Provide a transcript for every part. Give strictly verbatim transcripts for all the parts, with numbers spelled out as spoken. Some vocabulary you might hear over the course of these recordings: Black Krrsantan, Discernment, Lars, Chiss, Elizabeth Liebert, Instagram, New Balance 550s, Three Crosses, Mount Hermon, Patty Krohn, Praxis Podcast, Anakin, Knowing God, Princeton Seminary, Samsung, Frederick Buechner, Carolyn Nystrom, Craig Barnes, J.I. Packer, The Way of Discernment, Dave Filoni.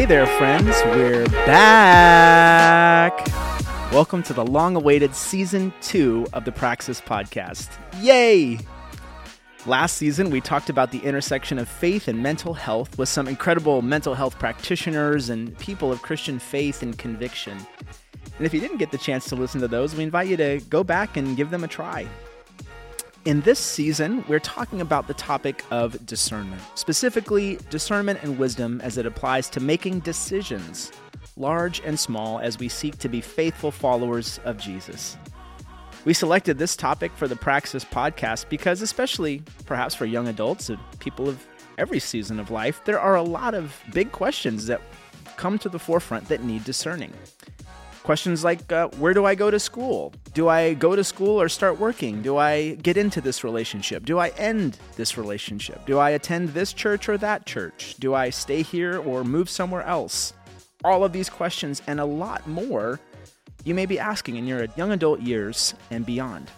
Hey there, friends. We're back. Welcome to the long-awaited Season two of the Praxis Podcast. Yay! Last season, we talked about the intersection of faith and mental health with some incredible mental health practitioners and people of Christian faith and conviction. And if you didn't get the chance to listen to those, we invite you to go back and give them a try. In this season, we're talking about the topic of discernment, specifically discernment and wisdom as it applies to making decisions, large and small, as we seek to be faithful followers of Jesus. We selected this topic for the Praxis Podcast because, especially perhaps for young adults and people of every season of life, there are a lot of big questions that come to the forefront that need discerning. Questions like, uh, where do I go to school? Do I go to school or start working? Do I get into this relationship? Do I end this relationship? Do I attend this church or that church? Do I stay here or move somewhere else? All of these questions and a lot more you may be asking in your young adult years and beyond.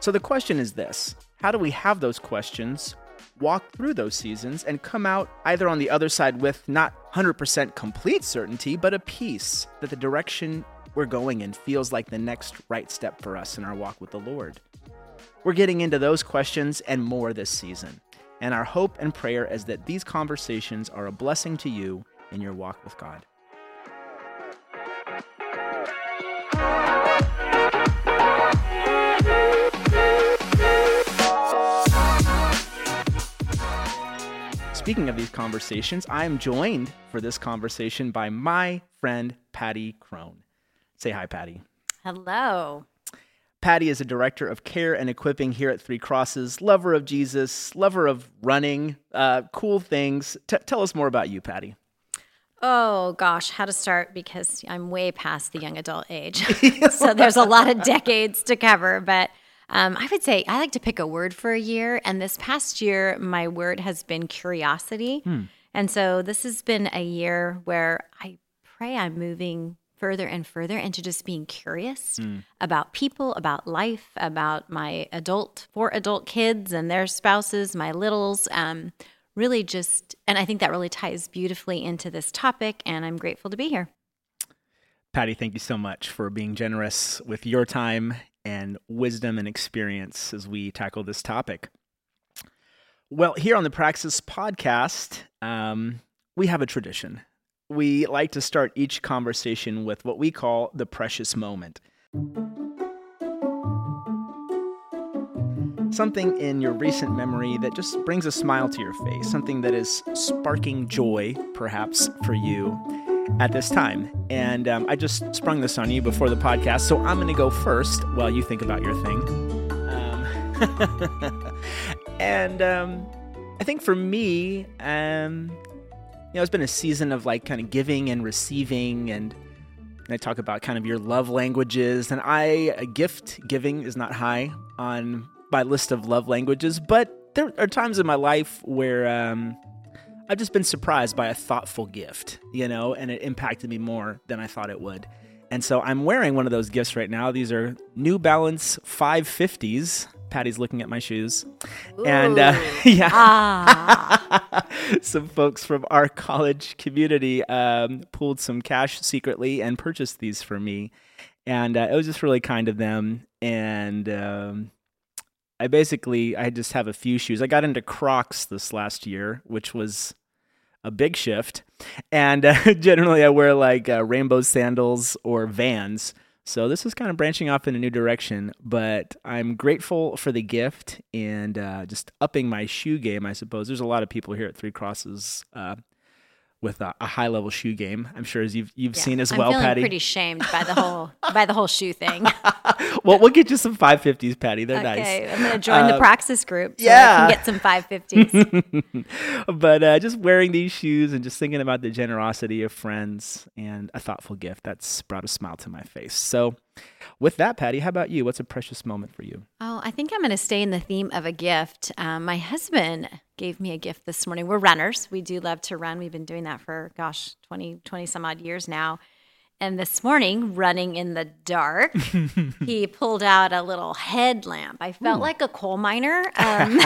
So the question is this: how do we have those questions, walk through those seasons, and come out either on the other side with not one hundred percent complete certainty, but a peace that the direction we're going in feels like the next right step for us in our walk with the Lord? We're getting into those questions and more this season, and our hope and prayer is that these conversations are a blessing to you in your walk with God. Speaking of these conversations, I am joined for this conversation by my friend, Patty Krohn. Say hi, Patty. Hello. Patty is a director of care and equipping here at Three Crosses, lover of Jesus, lover of running, uh, cool things. T- tell us more about you, Patty. Oh, gosh, how to start, because I'm way past the young adult age. So there's a lot of decades to cover, but Um, I would say I like to pick a word for a year, and this past year, my word has been curiosity. Hmm. And so this has been a year where I pray I'm moving further and further into just being curious hmm. about people, about life, about my adult, four adult kids and their spouses, my littles, um, really just, and I think that really ties beautifully into this topic, and I'm grateful to be here. Patty, thank you so much for being generous with your time and wisdom and experience as we tackle this topic. Well, here on the Praxis Podcast, um, we have a tradition. We like to start each conversation with what we call the precious moment. Something in your recent memory that just brings a smile to your face, something that is sparking joy, perhaps, for you at this time. And um, I just sprung this on you before the podcast, so I'm going to go first while you think about your thing. Um, and um, I think for me, um, you know, it's been a season of like kind of giving and receiving, and, and I talk about kind of your love languages. And I, gift giving is not high on my list of love languages, but there are times in my life where um, I've just been surprised by a thoughtful gift, you know, and it impacted me more than I thought it would. And so I'm wearing one of those gifts right now. These are New Balance five fifties. Patty's looking at my shoes. Ooh. And uh, yeah, ah. Some folks from our college community um, pooled some cash secretly and purchased these for me. And uh, it was just really kind of them. And um I basically, I just have a few shoes. I got into Crocs this last year, which was a big shift. And uh, generally I wear like uh, rainbow sandals or Vans. So this is kind of branching off in a new direction, but I'm grateful for the gift and uh, just upping my shoe game, I suppose. There's a lot of people here at Three Crosses uh, with a, a high-level shoe game, I'm sure, as you've you've yeah, seen as I'm well, Patty. I'm feeling pretty shamed by the whole by the whole shoe thing. Well, we'll get you some five fifties, Patty. They're okay, nice. Okay, I'm going to join uh, the Praxis group so yeah. I can get some five fifties. But uh, just wearing these shoes and just thinking about the generosity of friends and a thoughtful gift, that's brought a smile to my face. So with that, Patty, how about you? What's a precious moment for you? Oh, I think I'm going to stay in the theme of a gift. Um, my husband gave me a gift this morning. We're runners. We do love to run. We've been doing that for, gosh, twenty, twenty some odd years now. And this morning, running in the dark, he pulled out a little headlamp. I felt Ooh. like a coal miner, um,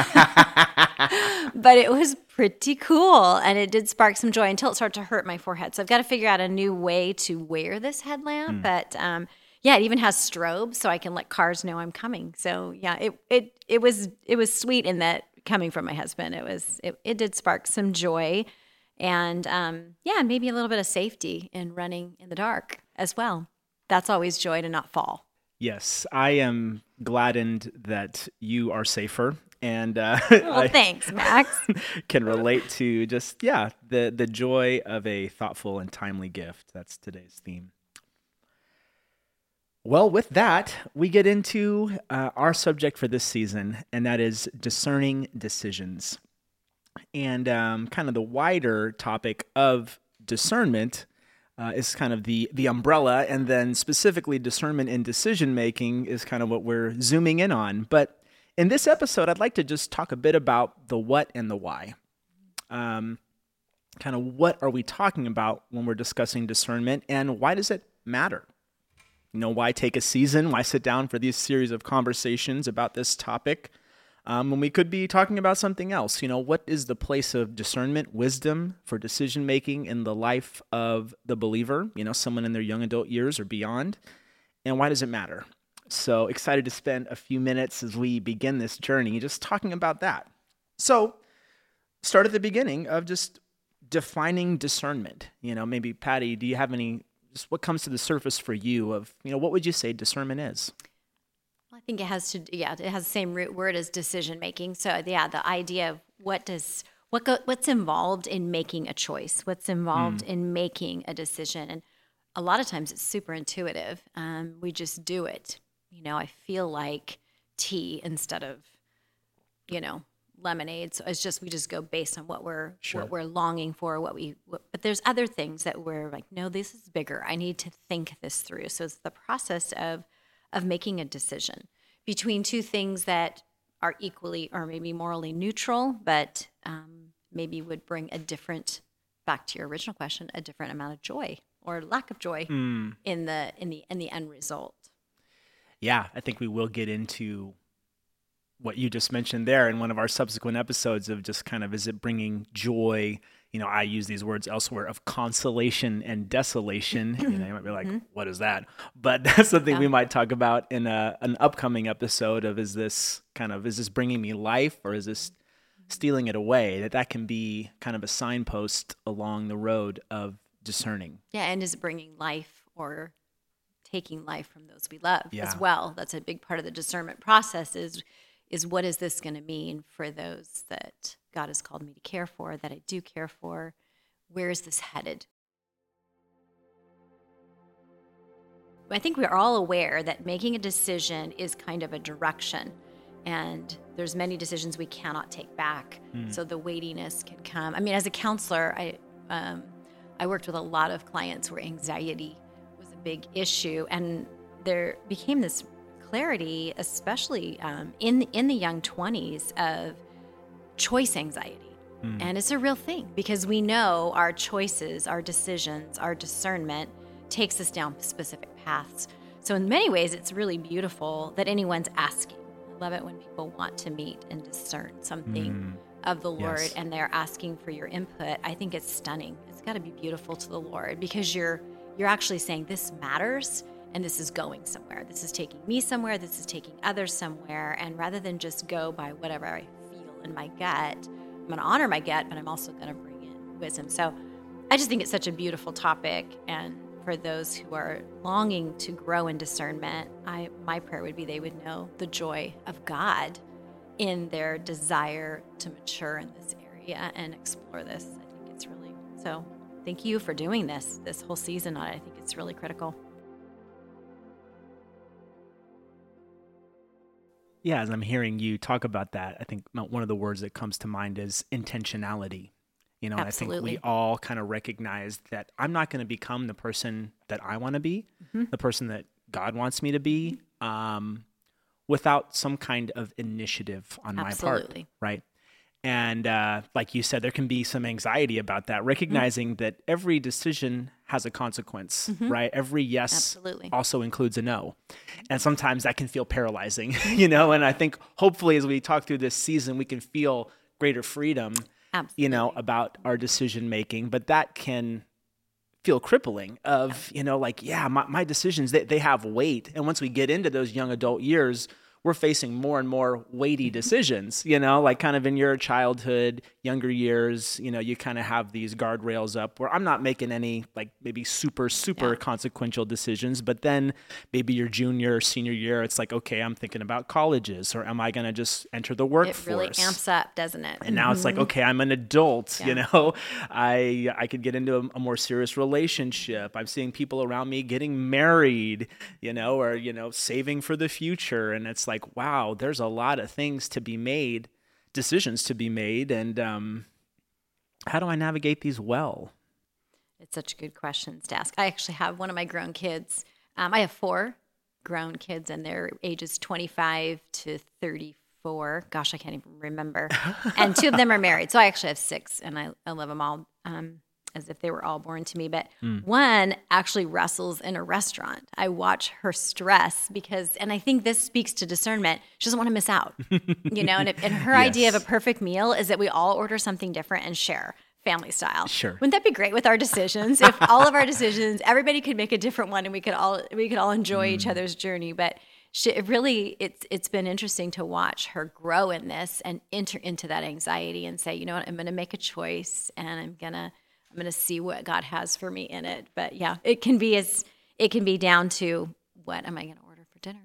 but it was pretty cool, and it did spark some joy until it started to hurt my forehead. So I've got to figure out a new way to wear this headlamp, mm. but um, yeah, it even has strobes, so I can let cars know I'm coming. So yeah, it it it was it was sweet in that coming from my husband. It was it, it did spark some joy. And um, yeah, maybe a little bit of safety in running in the dark as well. That's always joy to not fall. Yes, I am gladdened that you are safer, and uh, well, thanks, Max. Can relate to just yeah the the joy of a thoughtful and timely gift. That's today's theme. Well, with that, we get into uh, our subject for this season, and that is discerning decisions. And um, kind of the wider topic of discernment uh, is kind of the the umbrella, and then specifically discernment in decision-making is kind of what we're zooming in on. But in this episode, I'd like to just talk a bit about the what and the why. Um, kind of what are we talking about when we're discussing discernment, and why does it matter? You know, why take a season? Why sit down for these series of conversations about this topic? Um, when we could be talking about something else. You know, what is the place of discernment, wisdom for decision-making in the life of the believer, you know, someone in their young adult years or beyond, and why does it matter? So excited to spend a few minutes as we begin this journey just talking about that. So start at the beginning of just defining discernment. You know, maybe, Patty, do you have any, just what comes to the surface for you of, you know, what would you say discernment is? I think it has to, yeah, it has the same root word as decision making. So yeah, the idea of what does, what go, what's involved in making a choice, what's involved mm. in making a decision. And a lot of times it's super intuitive. Um, we just do it. You know, I feel like tea instead of, you know, lemonade. So it's just, we just go based on what we're, sure. what we're longing for, what we, what, but there's other things that we're like, no, this is bigger. I need to think this through. So it's the process of, of making a decision between two things that are equally or maybe morally neutral, but um, maybe would bring a different, back to your original question, a different amount of joy or lack of joy mm. in the in the in the end result. Yeah, I think we will get into what you just mentioned there in one of our subsequent episodes of just kind of, is it bringing joy? You know, I use these words elsewhere of consolation and desolation. You know, you might be like, mm-hmm. what is that? But that's something yeah. we might talk about in a, an upcoming episode of, is this kind of, is this bringing me life or is this stealing it away? That that can be kind of a signpost along the road of discerning. Yeah, and is it bringing life or taking life from those we love yeah. as well? That's a big part of the discernment process is, is what is this going to mean for those that God has called me to care for, that I do care for? Where is this headed? I think we're all aware that making a decision is kind of a direction, and there's many decisions we cannot take back. Mm. So the weightiness can come. I mean, as a counselor, I um, I worked with a lot of clients where anxiety was a big issue, and there became this clarity, especially um, in in the young twenties, of choice anxiety. Mm. And it's a real thing because we know our choices, our decisions, our discernment takes us down specific paths. So in many ways, it's really beautiful that anyone's asking. I love it when people want to meet and discern something mm. of the Lord yes. and they're asking for your input. I think it's stunning. It's got to be beautiful to the Lord because you're you're actually saying this matters and this is going somewhere. This is taking me somewhere. This is taking others somewhere. And rather than just go by whatever I in my gut, I'm going to honor my gut, but I'm also going to bring in wisdom. So I just think it's such a beautiful topic. And for those who are longing to grow in discernment, I my prayer would be they would know the joy of God in their desire to mature in this area and explore this. I think it's really, so thank you for doing this, this whole season on it. I think it's really critical. Yeah, as I'm hearing you talk about that, I think one of the words that comes to mind is intentionality. You know, Absolutely. And I think we all kind of recognize that I'm not going to become the person that I want to be, mm-hmm. the person that God wants me to be, um, without some kind of initiative on Absolutely. My part, right? And uh, like you said, there can be some anxiety about that, recognizing mm-hmm. that every decision has a consequence, mm-hmm. right? Every yes Absolutely. Also includes a no. And sometimes that can feel paralyzing, you know? And I think hopefully as we talk through this season, we can feel greater freedom, Absolutely. You know, about our decision-making. But that can feel crippling of, yeah. you know, like, yeah, my, my decisions, they, they have weight. And once we get into those young adult years, we're facing more and more weighty decisions, you know, like kind of in your childhood, younger years, you know, you kind of have these guardrails up where I'm not making any like maybe super, super yeah. consequential decisions. But then maybe your junior or senior year, it's like, okay, I'm thinking about colleges, or am I going to just enter the workforce? It really amps up, doesn't it? And now mm-hmm. it's like, okay, I'm an adult, yeah. you know, I I could get into a, a more serious relationship. I'm seeing people around me getting married, you know, or, you know, saving for the future. And it's like, like, wow, there's a lot of things to be made, decisions to be made. And um, how do I navigate these well? It's such good questions to ask. I actually have one of my grown kids. Um, I have four grown kids, and they're ages twenty-five to thirty-four. Gosh, I can't even remember. And two of them are married. So I actually have six, and I, I love them all um, as if they were all born to me. But mm. one actually wrestles in a restaurant. I watch her stress because, and I think this speaks to discernment, she doesn't want to miss out, you know, and, it, and her yes. idea of a perfect meal is that we all order something different and share family style. Sure. Wouldn't that be great with our decisions? If all of our decisions, everybody could make a different one and we could all, we could all enjoy mm. each other's journey. But she, it really, it's it's been interesting to watch her grow in this and enter into that anxiety and say, you know what, I'm going to make a choice and I'm going to, I'm going to see what God has for me in it. But yeah, it can be as it can be down to what am I going to order for dinner,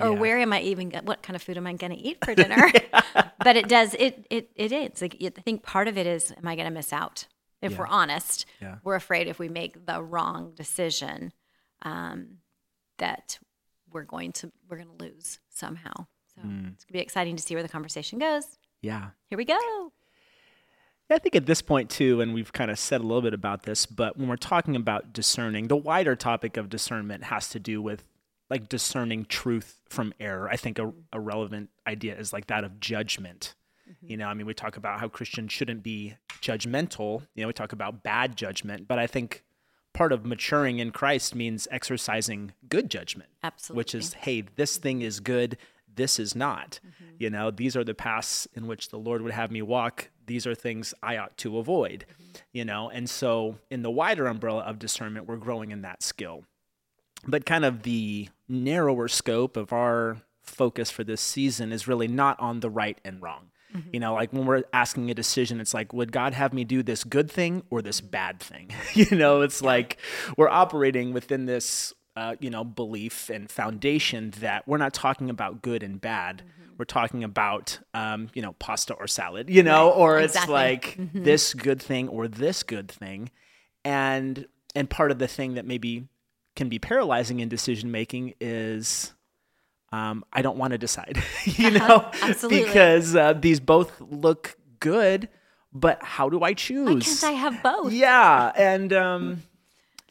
or yeah. where am I even what kind of food am I going to eat for dinner? yeah. But it does it it it is like I think part of it is am I going to miss out? If yeah. we're honest, yeah. we're afraid if we make the wrong decision um, that we're going to we're going to lose somehow. So mm. it's going to be exciting to see where the conversation goes. Yeah, here we go. I think at this point too, and we've kind of said a little bit about this, but when we're talking about discerning, the wider topic of discernment has to do with like discerning truth from error. I think a, a relevant idea is like that of judgment. Mm-hmm. You know, I mean, we talk about how Christians shouldn't be judgmental. You know, we talk about bad judgment, but I think part of maturing in Christ means exercising good judgment. Absolutely. Which is, hey, this thing is good. This is not, mm-hmm. you know, these are the paths in which the Lord would have me walk. These are things I ought to avoid, mm-hmm. you know? And so in the wider umbrella of discernment, we're growing in that skill, but kind of the narrower scope of our focus for this season is really not on the right and wrong. Mm-hmm. You know, like when we're asking a decision, it's like, would God have me do this good thing or this mm-hmm. bad thing? You know, it's yeah. like we're operating within this Uh, you know, belief and foundation that we're not talking about good and bad. Mm-hmm. We're talking about, um, you know, pasta or salad, you know, right. or exactly. it's like mm-hmm. this good thing or this good thing. And, and part of the thing that maybe can be paralyzing in decision-making is um, I don't want to decide, you know, Absolutely. Because uh, these both look good, but how do I choose? Why can't I have both? Yeah. And, um,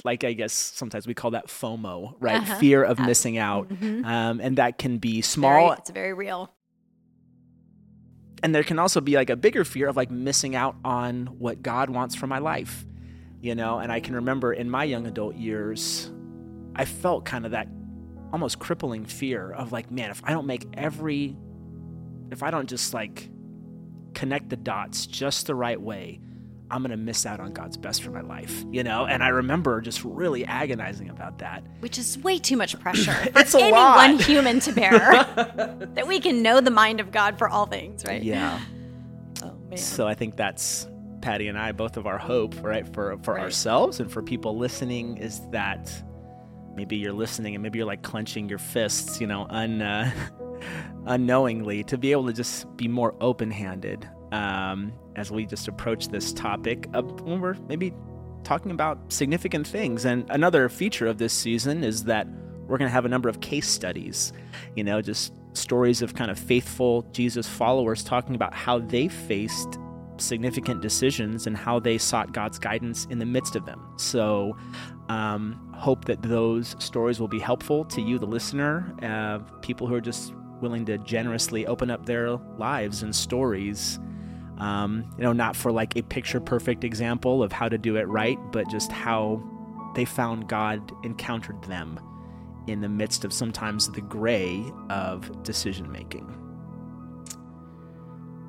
like, I guess sometimes we call that FOMO, right? Uh-huh. Fear of missing out. Mm-hmm. Um, and that can be small. Very, it's very real. And there can also be like a bigger fear of like missing out on what God wants for my life, you know? And I can remember in my young adult years, I felt kind of that almost crippling fear of like, man, if I don't make every, if I don't just like connect the dots just the right way, I'm going to miss out on God's best for my life, you know? And I remember just really agonizing about that. Which is way too much pressure for it's a any lot. One human to bear. That we can know the mind of God for all things, right? Yeah. Oh, man. So I think that's Patty and I, both of our hope, right, for, for right. ourselves and for people listening is that maybe you're listening and maybe you're like clenching your fists, you know, un, uh, unknowingly, to be able to just be more open-handed Um, as we just approach this topic uh, when we're maybe talking about significant things. And another feature of this season is that we're going to have a number of case studies, you know, just stories of kind of faithful Jesus followers talking about how they faced significant decisions and how they sought God's guidance in the midst of them. So um, hope that those stories will be helpful to you, the listener, uh, people who are just willing to generously open up their lives and stories Um, you know, not for like a picture perfect example of how to do it right, but just how they found God encountered them in the midst of sometimes the gray of decision making.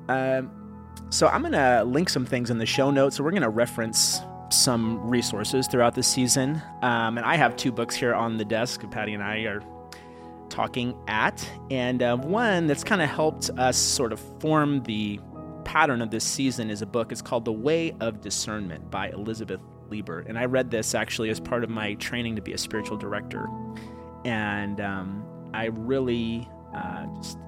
Um, so I'm going to link some things in the show notes. So we're going to reference some resources throughout the season. Um, and I have two books here on the desk Patty and I are talking at. And uh, one that's kind of helped us sort of form the pattern of this season is a book. It's called The Way of Discernment by Elizabeth Liebert. And I read this actually as part of my training to be a spiritual director. And um, I really uh, just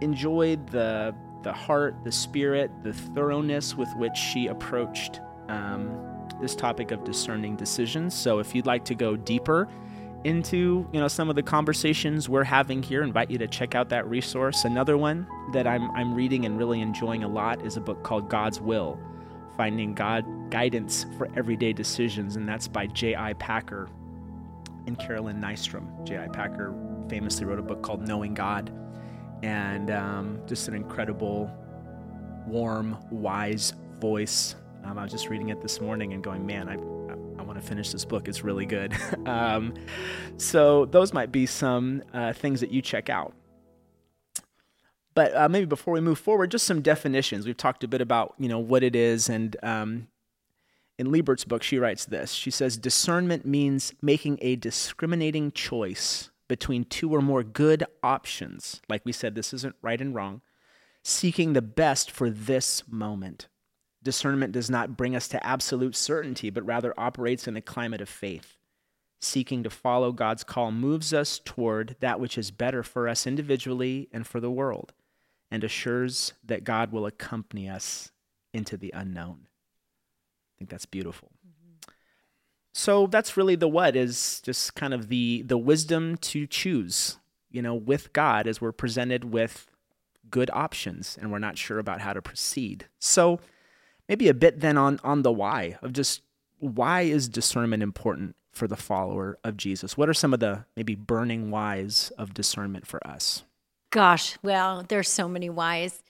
enjoyed the the heart, the spirit, the thoroughness with which she approached um, this topic of discerning decisions. So if you'd like to go deeper into, you know, some of the conversations we're having here, invite you to check out that resource. Another one that I'm I'm reading and really enjoying a lot is a book called God's Will, Finding God Guidance for Everyday Decisions, and that's by J I. Packer and Carolyn Nystrom. J I. Packer famously wrote a book called Knowing God, and um, just an incredible, warm, wise voice. Um, I was just reading it this morning and going, man, I I want to finish this book. It's really good. um, so those might be some uh, things that you check out. But uh, maybe before we move forward, just some definitions. We've talked a bit about, you know, what it is. And um, in Liebert's book, she writes this. She says, discernment means making a discriminating choice between two or more good options. Like we said, this isn't right and wrong. Seeking the best for this moment. Discernment does not bring us to absolute certainty, but rather operates in a climate of faith. Seeking to follow God's call moves us toward that which is better for us individually and for the world, and assures that God will accompany us into the unknown. I think that's beautiful. Mm-hmm. So that's really the what is just kind of the the wisdom to choose, you know, with God as we're presented with good options and we're not sure about how to proceed. So maybe a bit then on, on the why of just why is discernment important for the follower of Jesus? What are some of the maybe burning whys of discernment for us? Gosh, well, there's so many whys.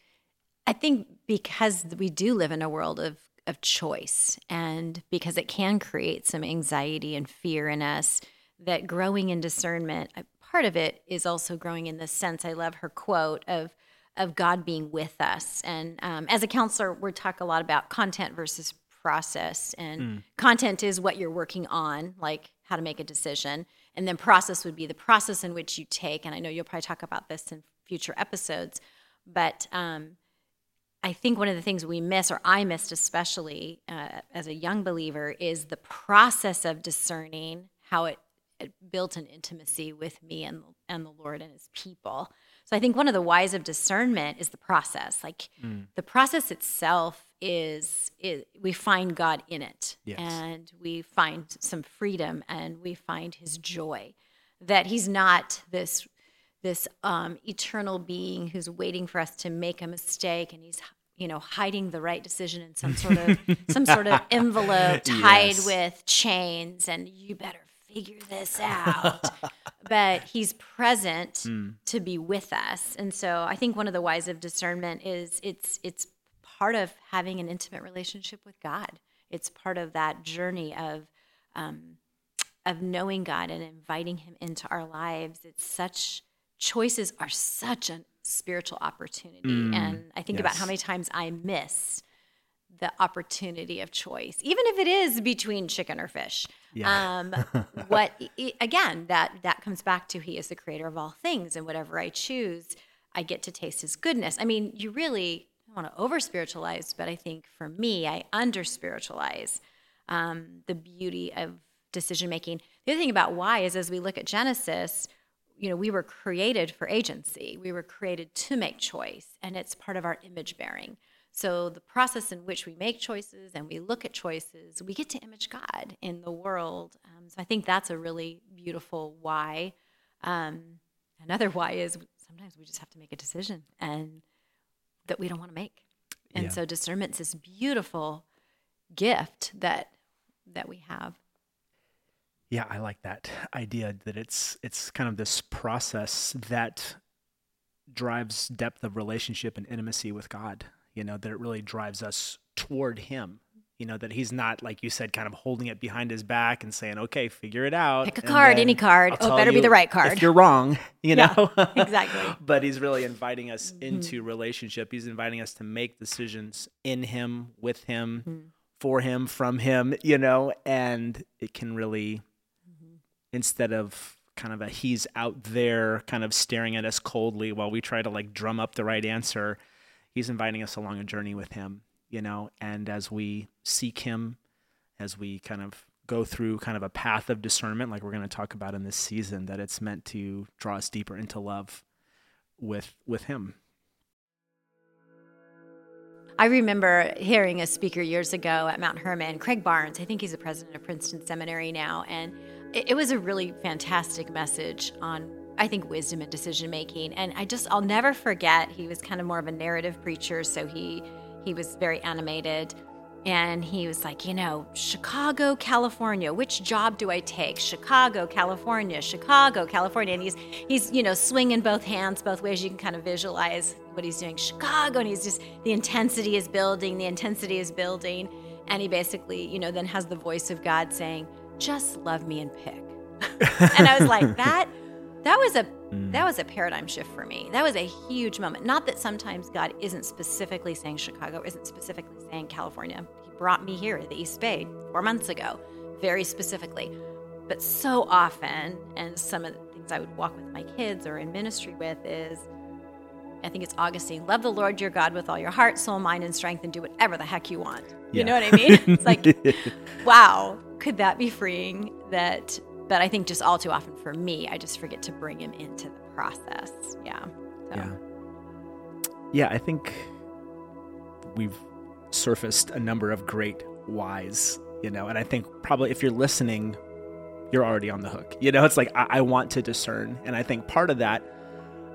I think because we do live in a world of, of choice, and because it can create some anxiety and fear in us, that growing in discernment, part of it is also growing in the sense, I love her quote of, of God being with us. And um, as a counselor, we talk a lot about content versus process. And mm. content is what you're working on, like how to make a decision. And then process would be the process in which you take. And I know you'll probably talk about this in future episodes. But um, I think one of the things we miss, or I missed especially uh, as a young believer, is the process of discerning, how it, it built an intimacy with me and, and the Lord and his people. So I think one of the whys of discernment is the process. Like mm. the process itself is, is we find God in it. Yes. And we find some freedom and we find his joy, that he's not this this um, eternal being who's waiting for us to make a mistake, and he's, you know, hiding the right decision in some sort of some sort of envelope tied yes. with chains, and you better figure this out. But he's present mm. to be with us. And so I think one of the whys of discernment is it's it's part of having an intimate relationship with God. It's part of that journey of um, of knowing God and inviting him into our lives. It's such choices are such a spiritual opportunity. Mm. And I think yes. about how many times I miss the opportunity of choice, even if it is between chicken or fish. Yeah. Um, what again, that, that comes back to he is the creator of all things, and whatever I choose, I get to taste his goodness. I mean, you really don't want to over-spiritualize, but I think for me, I under-spiritualize um, the beauty of decision-making. The other thing about why is as we look at Genesis, you know, we were created for agency. We were created to make choice, and it's part of our image-bearing. So the process in which we make choices and we look at choices, we get to image God in the world. Um, so I think that's a really beautiful why. Um, another why is sometimes we just have to make a decision and that we don't want to make. And yeah. so discernment's this beautiful gift that that we have. Yeah, I like that idea that it's it's kind of this process that drives depth of relationship and intimacy with God. you know, that it really drives us toward him, you know, that he's not, like you said, kind of holding it behind his back and saying, okay, figure it out. Pick a card, any card. I'll oh, better be the right card. If you're wrong, you yeah, know, exactly. But he's really inviting us into mm-hmm. relationship. He's inviting us to make decisions in him, with him, mm-hmm. for him, from him, you know, and it can really, mm-hmm. instead of kind of a he's out there kind of staring at us coldly while we try to like drum up the right answer, he's inviting us along a journey with him, you know, and as we seek him, as we kind of go through kind of a path of discernment, like we're going to talk about in this season, that it's meant to draw us deeper into love with, with him. I remember hearing a speaker years ago at Mount Hermon, Craig Barnes. I think he's the president of Princeton Seminary now. And it, it was a really fantastic message on, I think, wisdom and decision making. And I just, I'll never forget, he was kind of more of a narrative preacher. So he, he was very animated. And he was like, you know, Chicago, California, which job do I take? Chicago, California, Chicago, California. And he's, he's, you know, swinging both hands both ways. You can kind of visualize what he's doing. Chicago. And he's just, the intensity is building, the intensity is building. And he basically, you know, then has the voice of God saying, just love me and pick. And I was like, that, that was a, that was a paradigm shift for me. That was a huge moment. Not that sometimes God isn't specifically saying Chicago, isn't specifically saying California. He brought me here, the East Bay, four months ago, very specifically. But so often, and some of the things I would walk with my kids or in ministry with is, I think it's Augustine, love the Lord your God with all your heart, soul, mind, and strength, and do whatever the heck you want. Yeah. You know what I mean? It's like, wow, could that be freeing? That But I think just all too often for me, I just forget to bring him into the process. Yeah. So. Yeah. Yeah. I think we've surfaced a number of great whys, you know, and I think probably if you're listening, you're already on the hook. You know, it's like, I, I want to discern. And I think part of that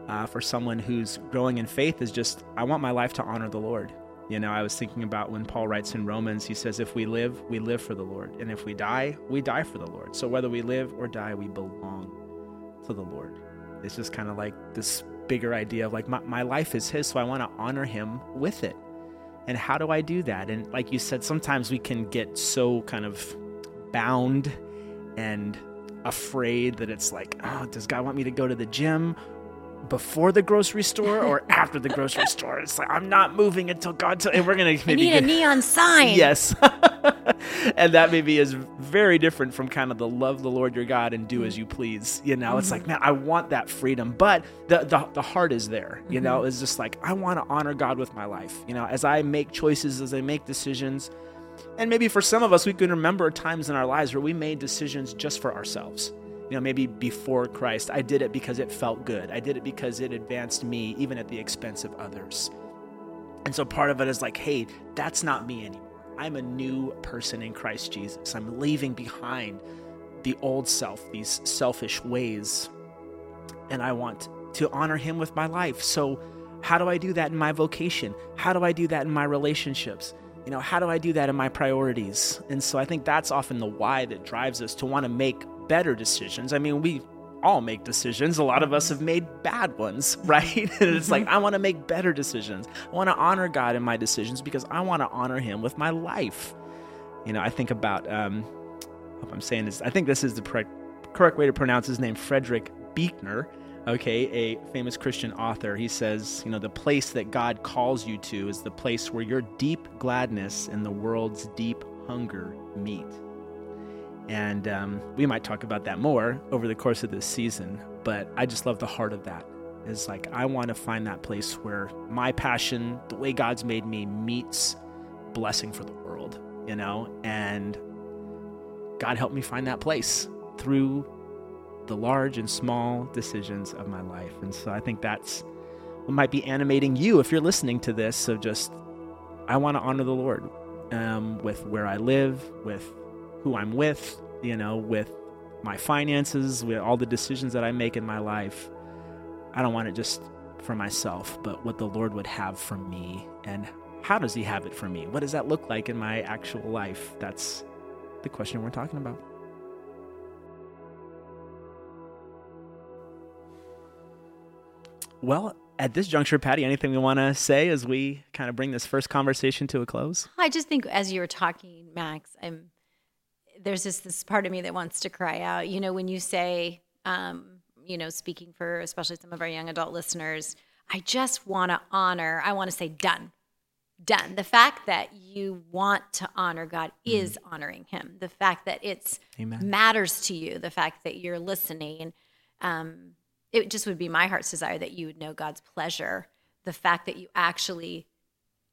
uh, for someone who's growing in faith is just, I want my life to honor the Lord. You know, I was thinking about when Paul writes in Romans, he says, if we live, we live for the Lord. And if we die, we die for the Lord. So whether we live or die, we belong to the Lord. It's just kind of like this bigger idea of like, my, my life is his, so I want to honor him with it. And how do I do that? And like you said, sometimes we can get so kind of bound and afraid that it's like, oh, does God want me to go to the gym before the grocery store or after the grocery store? It's like, I'm not moving until God tells me. And we're going to maybe. I need get, a neon sign. Yes. And that maybe is very different from kind of the love the Lord your God and do as you please. You know, mm-hmm. It's like, man, I want that freedom. But the the, the heart is there. You mm-hmm. know, it's just like, I want to honor God with my life. You know, as I make choices, as I make decisions. And maybe for some of us, we can remember times in our lives where we made decisions just for ourselves. You know, maybe before Christ, I did it because it felt good. I did it because it advanced me, even at the expense of others. And so part of it is like, hey, that's not me anymore. I'm a new person in Christ Jesus. I'm leaving behind the old self, these selfish ways, and I want to honor him with my life. So how do I do that in my vocation? How do I do that in my relationships? You know, how do I do that in my priorities? And so I think that's often the why that drives us to want to make better decisions. I mean, we all make decisions. A lot of us have made bad ones, right? And it's like, I want to make better decisions. I want to honor God in my decisions because I want to honor him with my life. You know, I think about, um, I hope I'm saying this, I think this is the pre- correct way to pronounce his name, Frederick Buechner, okay, a famous Christian author. He says, you know, the place that God calls you to is the place where your deep gladness and the world's deep hunger meet. And um, we might talk about that more over the course of this season, but I just love the heart of that. It's like, I want to find that place where my passion, the way God's made me, meets blessing for the world, you know? And God helped me find that place through the large and small decisions of my life. And so I think that's what might be animating you if you're listening to this. So just, I want to honor the Lord um, with where I live, with who I'm with, you know, with my finances, with all the decisions that I make in my life. I don't want it just for myself, but what the Lord would have for me. And how does he have it for me? What does that look like in my actual life? That's the question we're talking about. Well, At this juncture, Patty, anything we want to say as we kind of bring this first conversation to a close? I just think as you were talking, Max, I'm, there's just this part of me that wants to cry out. You know, when you say, um, you know, speaking for especially some of our young adult listeners, I just want to honor, I want to say done, done. The fact that you want to honor God is mm. honoring him. The fact that it's Amen. Matters to you, the fact that you're listening, um, it just would be my heart's desire that you would know God's pleasure. The fact that you actually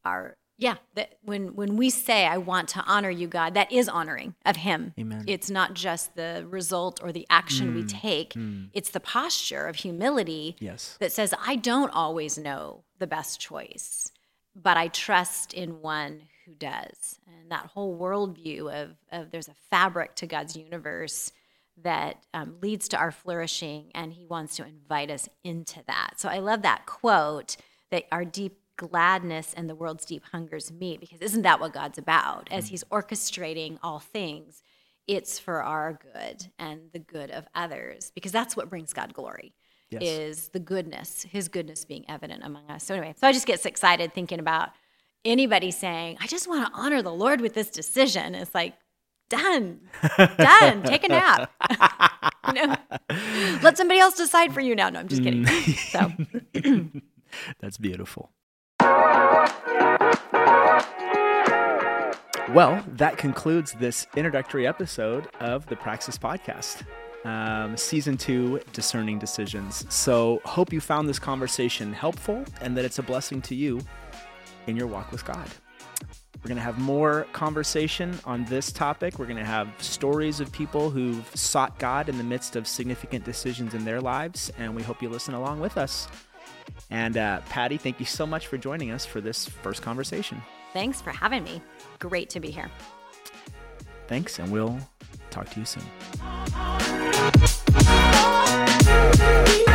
are, yeah, that when, when we say, I want to honor you, God, that is honoring of him. Amen. It's not just the result or the action mm. we take. Mm. It's the posture of humility yes. that says, I don't always know the best choice, but I trust in one who does. And that whole worldview of, of there's a fabric to God's universe that um, leads to our flourishing, and he wants to invite us into that. So I love that quote, that our deep gladness and the world's deep hungers meet, because isn't that what God's about? As he's orchestrating all things, it's for our good and the good of others, because that's what brings God glory, yes. is the goodness, his goodness being evident among us. So anyway, so I just get excited thinking about anybody saying, I just want to honor the Lord with this decision. It's like, Done. Done. Take a nap. You know? Let somebody else decide for you now. No, I'm just kidding. So that's beautiful. Well, that concludes this introductory episode of the Praxis Podcast, um, Season two, Discerning Decisions. So hope you found this conversation helpful and that it's a blessing to you in your walk with God. We're going to have more conversation on this topic. We're going to have stories of people who've sought God in the midst of significant decisions in their lives, and we hope you listen along with us. And uh, Patty, thank you so much for joining us for this first conversation. Thanks for having me. Great to be here. Thanks, and we'll talk to you soon.